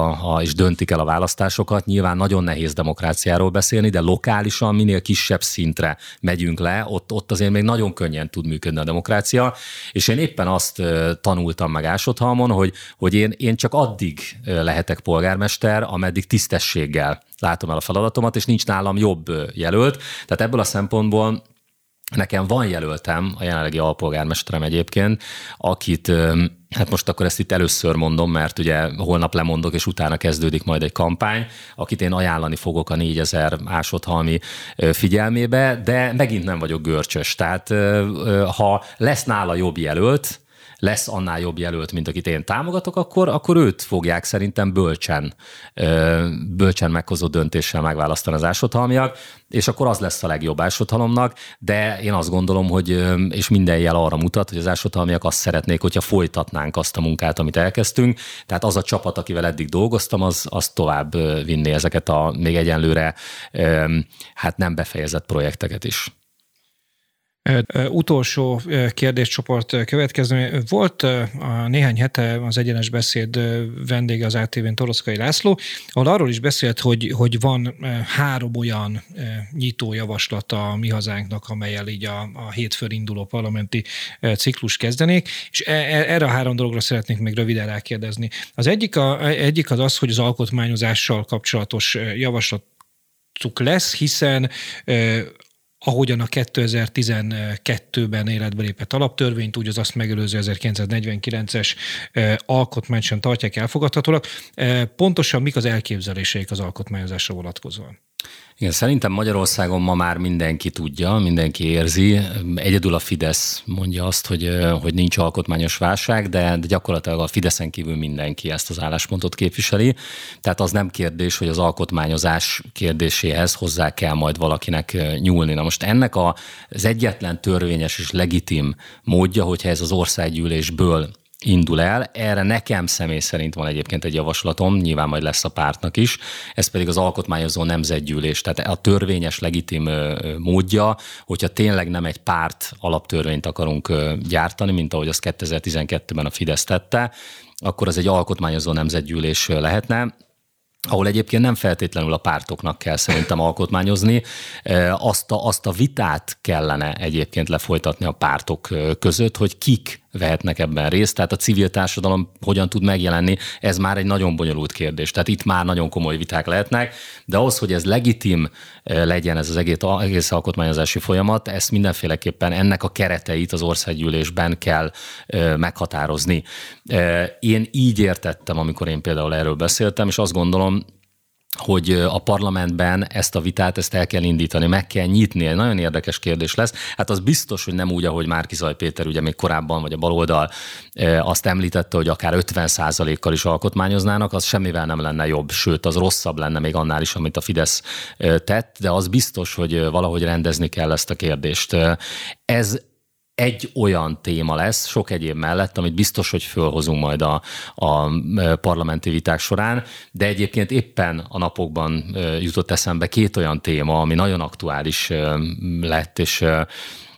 és döntik el a választásokat, nyilván nagyon nehéz demokráciáról beszélni, de lokálisan minél kisebb szintre megyünk le, ott azért még nagyon könnyen tud működni a demokrácia, és én éppen azt tanultam meg Ásotthalmon, hogy én csak addig lehetek polgármester, ameddig tisztességgel látom el a feladatomat, és nincs nálam jobb jelölt. Tehát ebből a szempontból nekem van jelöltem, a jelenlegi alpolgármesterem egyébként, akit, hát most akkor ezt itt először mondom, mert ugye holnap lemondok, és utána kezdődik majd egy kampány, akit én ajánlani fogok a 4000 ásotthalmi figyelmébe, de megint nem vagyok görcsös. Tehát ha lesz nála jobb jelölt, lesz annál jobb jelölt, mint akit én támogatok, akkor őt fogják szerintem bölcsen meghozott döntéssel megválasztani az ásotthalmiak, és akkor az lesz a legjobb Ásotthalomnak, de én azt gondolom, hogy, és minden jel arra mutat, hogy az ásotthalmiak azt szeretnék, hogyha folytatnánk azt a munkát, amit elkezdtünk, tehát az a csapat, akivel eddig dolgoztam, az tovább vinné ezeket a még egyenlőre hát nem befejezett projekteket is. Utolsó kérdéscsoport következő. Volt néhány hete az Egyenes Beszéd vendége az ATV-n Toroczkai László, ahol arról is beszélt, hogy van három olyan nyitó javaslata a Mi Hazánknak, amellyel így a hétfőn induló parlamenti ciklus kezdenék, és erre a három dologra szeretnék még röviden rákérdezni. Az egyik az az, hogy az alkotmányozással kapcsolatos javaslatuk lesz, hiszen ahogyan a 2012-ben életbe lépett alaptörvényt, úgy az azt megelőző 1949-es alkotmányt sem tartják elfogadhatólag. Pontosan mik az elképzeléseik az alkotmányozásra vonatkozóan? Igen, szerintem Magyarországon ma már mindenki tudja, mindenki érzi. Egyedül a Fidesz mondja azt, hogy nincs alkotmányos válság, de gyakorlatilag a Fideszen kívül mindenki ezt az álláspontot képviseli. Tehát az nem kérdés, hogy az alkotmányozás kérdéséhez hozzá kell majd valakinek nyúlni. Na most ennek az egyetlen törvényes és legitim módja, hogyha ez az országgyűlésből indul el. Erre nekem személy szerint van egyébként egy javaslatom, nyilván majd lesz a pártnak is, ez pedig az alkotmányozó nemzetgyűlés, tehát a törvényes legitim módja, hogyha tényleg nem egy párt alaptörvényt akarunk gyártani, mint ahogy azt 2012-ben a Fidesz tette, akkor az egy alkotmányozó nemzetgyűlés lehetne, ahol egyébként nem feltétlenül a pártoknak kell szerintem alkotmányozni, azt a vitát kellene egyébként lefolytatni a pártok között, hogy kik vehetnek ebben részt, tehát a civil társadalom hogyan tud megjelenni, ez már egy nagyon bonyolult kérdés, tehát itt már nagyon komoly viták lehetnek, de ahhoz, hogy ez legitim legyen ez az egész alkotmányozási folyamat, ezt mindenféleképpen ennek a kereteit az országgyűlésben kell meghatározni. Én így értettem, amikor én például erről beszéltem, és azt gondolom, hogy a parlamentben ezt a vitát, ezt el kell indítani, meg kell nyitni, egy nagyon érdekes kérdés lesz. Hát az biztos, hogy nem úgy, ahogy Márki-Zay Péter ugye még korábban, vagy a baloldal azt említette, hogy akár 50%-kal is alkotmányoznának, az semmivel nem lenne jobb, sőt, az rosszabb lenne még annál is, amit a Fidesz tett, de az biztos, hogy valahogy rendezni kell ezt a kérdést. Ez egy olyan téma lesz, sok egyéb mellett, amit biztos, hogy fölhozunk majd a parlamenti viták során, de egyébként éppen a napokban jutott eszembe két olyan téma, ami nagyon aktuális lett,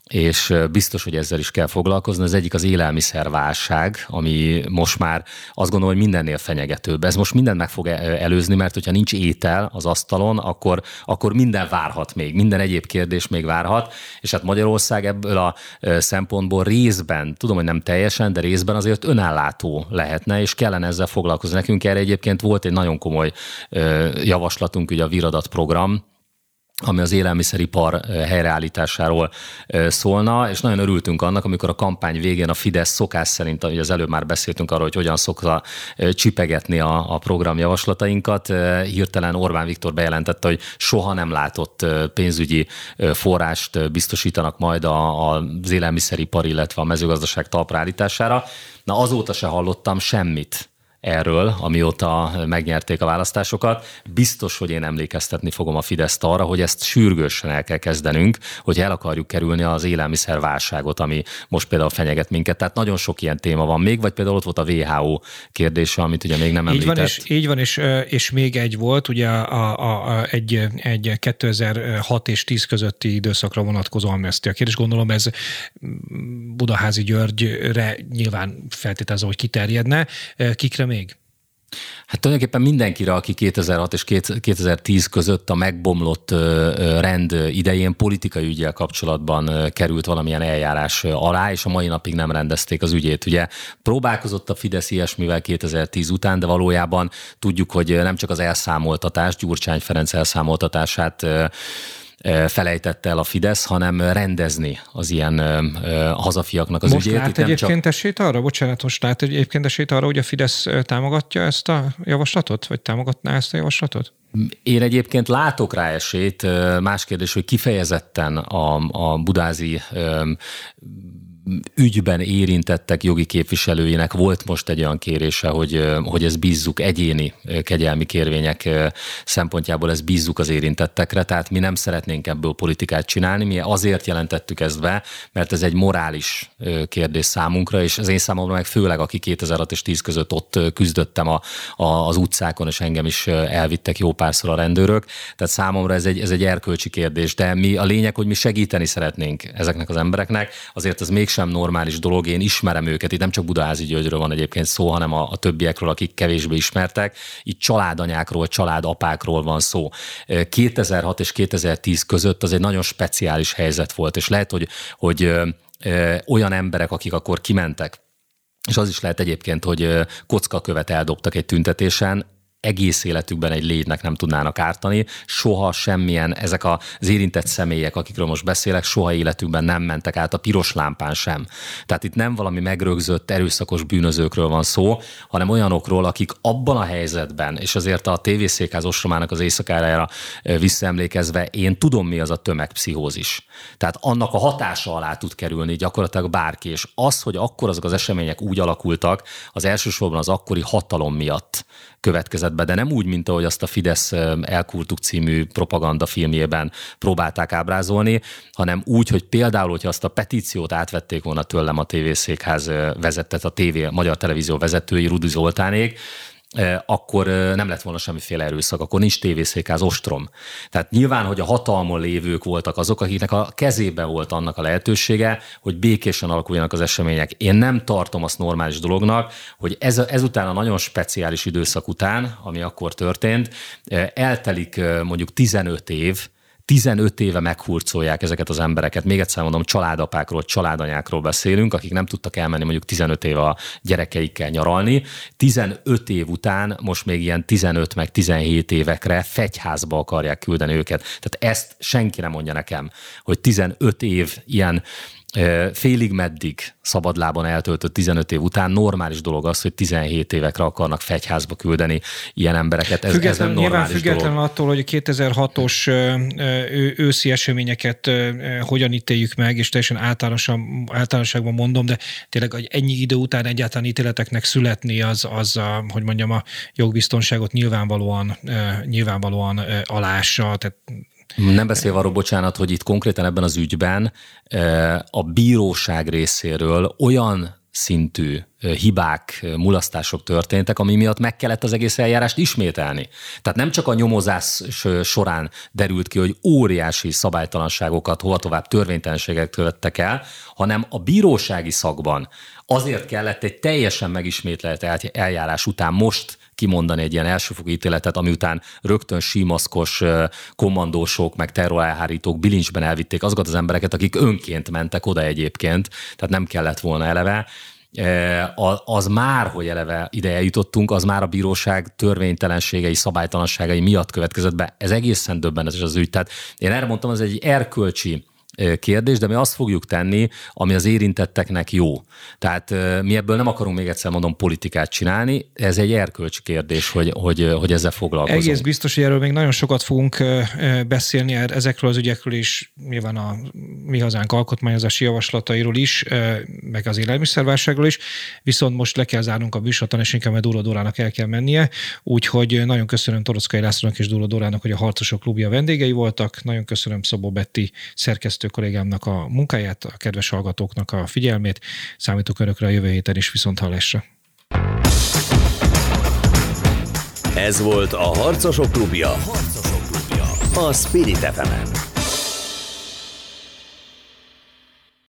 és biztos, hogy ezzel is kell foglalkozni. Az egyik az élelmiszerválság, ami most már azt gondolom, hogy mindennél fenyegetőbb. Ez most mindent meg fog előzni, mert hogyha nincs étel az asztalon, akkor minden várhat még, minden egyéb kérdés még várhat, és hát Magyarország ebből a szempontból részben, tudom, hogy nem teljesen, de részben azért önellátó lehetne, és kellene ezzel foglalkozni. Nekünk erre egyébként volt egy nagyon komoly javaslatunk, ugye a Viradat program, ami az élelmiszeripar helyreállításáról szólna, és nagyon örültünk annak, amikor a kampány végén a Fidesz szokás szerint, ahogy az előbb már beszéltünk arról, hogy hogyan szokta csipegetni a programjavaslatainkat, hirtelen Orbán Viktor bejelentette, hogy soha nem látott pénzügyi forrást biztosítanak majd az élelmiszeripar, illetve a mezőgazdaság talpraállítására. Na azóta se hallottam semmit erről, amióta megnyerték a választásokat. Biztos, hogy én emlékeztetni fogom a Fideszt arra, hogy ezt sürgősen el kell kezdenünk, hogy el akarjuk kerülni az élelmiszerválságot, ami most például fenyeget minket. Tehát nagyon sok ilyen téma van még, vagy például ott volt a WHO kérdése, amit ugye még nem említett. Így van, és még egy volt, ugye egy 2006 és 10 közötti időszakra vonatkozó amnesztia kérdés. Gondolom ez Budaházy Györgyre nyilván feltételezem, hogy kiterjedne. Kikre még? Hát tulajdonképpen mindenkire, aki 2006 és 2010 között a megbomlott rend idején politikai üggyel kapcsolatban került valamilyen eljárás alá, és a mai napig nem rendezték az ügyét. Ugye próbálkozott a Fidesz ilyesmivel 2010 után, de valójában tudjuk, hogy nem csak az elszámoltatás, Gyurcsány Ferenc elszámoltatását felejtette el a Fidesz, hanem rendezni az ilyen hazafiaknak az ügyét. Most lát egyébként esélyt arra, hogy a Fidesz támogatja ezt a javaslatot, vagy támogatná ezt a javaslatot? Én egyébként látok rá esélyt, más kérdés, hogy kifejezetten a budázi ügyben érintettek jogi képviselőinek volt most egy olyan kérése, hogy ezt bízzuk egyéni kegyelmi kérvények szempontjából, ezt bízzuk az érintettekre, tehát mi nem szeretnénk ebből politikát csinálni, mi azért jelentettük ezt be, mert ez egy morális kérdés számunkra, és az én számomra meg főleg, aki 2006 és 10 között ott küzdöttem az utcákon, és engem is elvittek jó párszor a rendőrök, tehát számomra ez egy erkölcsi kérdés, de a lényeg, hogy mi segíteni szeretnénk ezeknek az embereknek, azért ez még nem normális dolog, én ismerem őket, itt nem csak Budaházy Györgyről van egyébként szó, hanem a többiekről, akik kevésbé ismertek, itt családanyákról, családapákról van szó. 2006 és 2010 között az egy nagyon speciális helyzet volt, és lehet, hogy olyan emberek, akik akkor kimentek, és az is lehet egyébként, hogy kockakövet eldobtak egy tüntetésen, egész életükben egy légynek nem tudnának ártani, soha semmilyen, ezek az érintett személyek, akikről most beszélek, soha életükben nem mentek át a piros lámpán sem. Tehát itt nem valami megrögzött, erőszakos bűnözőkről van szó, hanem olyanokról, akik abban a helyzetben, és azért a tévészékház ostromának az éjszakájára visszaemlékezve, én tudom, mi az a tömegpszichózis. Tehát annak a hatása alá tud kerülni gyakorlatilag bárki, és az, hogy akkor azok az események úgy alakultak, az elsősorban az akkori hatalom miatt következett be, de nem úgy, mint ahogy azt a Fidesz elkurtuk című propaganda filmjében próbálták ábrázolni, hanem úgy, hogy például, hogyha azt a petíciót átvették volna tőlem a tévészékház vezetett, a Magyar Televízió vezetői, Rudi Zoltánék, akkor nem lett volna semmiféle erőszak, akkor nincs tévészékház ostrom. Tehát nyilván, hogy a hatalmon lévők voltak azok, akiknek a kezében volt annak a lehetősége, hogy békésen alakuljanak az események. Én nem tartom azt normális dolognak, hogy ezután a nagyon speciális időszak után, ami akkor történt, eltelik mondjuk 15 éve meghurcolják ezeket az embereket. Még egyszer mondom, családapákról, családanyákról beszélünk, akik nem tudtak elmenni mondjuk 15 éve a gyerekeikkel nyaralni. 15 év után most még ilyen 15 meg 17 évekre fegyházba akarják küldeni őket. Tehát ezt senki nem mondja nekem, hogy 15 év ilyen félig meddig szabadlábon eltöltött 15 év után normális dolog az, hogy 17 évekre akarnak fegyházba küldeni ilyen embereket. Ez nem normális dolog. Nyilván függetlenül attól, hogy a 2006-os őszi eseményeket hogyan ítéljük meg, és teljesen általánosságban mondom, de tényleg hogy ennyi idő után egyáltalán ítéleteknek születni a jogbiztonságot nyilvánvalóan alássa, tehát Nem beszélve arról, bocsánat, hogy itt konkrétan ebben az ügyben a bíróság részéről olyan szintű hibák, mulasztások történtek, ami miatt meg kellett az egész eljárást ismételni. Tehát nem csak a nyomozás során derült ki, hogy óriási szabálytalanságokat, hova tovább törvénytelenségek követtek el, hanem a bírósági szakban azért kellett egy teljesen megismételt eljárás után most kimondani egy ilyen elsőfokú ítéletet, ami után rögtön símaszkos kommandósok, meg terrorelhárítók bilincsben elvitték azokat az embereket, akik önként mentek oda egyébként, tehát nem kellett volna eleve. Az már, hogy eleve ide eljutottunk, az már a bíróság törvénytelenségei, szabálytalanságai miatt következett be. Ez egészen döbbenetes az ügy. Tehát én erre mondtam, ez egy erkölcsi kérdés, de mi azt fogjuk tenni, ami az érintetteknek jó. Tehát mi ebből nem akarunk, még egyszer mondom, politikát csinálni, ez egy erkölcsi kérdés, hogy ezzel foglalkozunk. Egész biztos, hogy erről még nagyon sokat fogunk beszélni ezekről az ügyekről is, nyilván a Mi Hazánk alkotmányozási javaslatairól is, meg az élelmiszerválságról is, viszont most le kell zárnunk a műsort, és inkább Dúró Dórának el kell mennie, úgyhogy nagyon köszönöm Toroczkai Lászlónak és Dúró Dórának, hogy a Harcosok Klubja vendégei voltak, nagyon köszönöm Szabó Betti szerkesztő kollégámnak a munkáját, a kedves hallgatóknak a figyelmét. Számítok önökre a jövő héten is, viszont hallásra. Ez volt a Harcosok Klubja. A Spirit FM-en.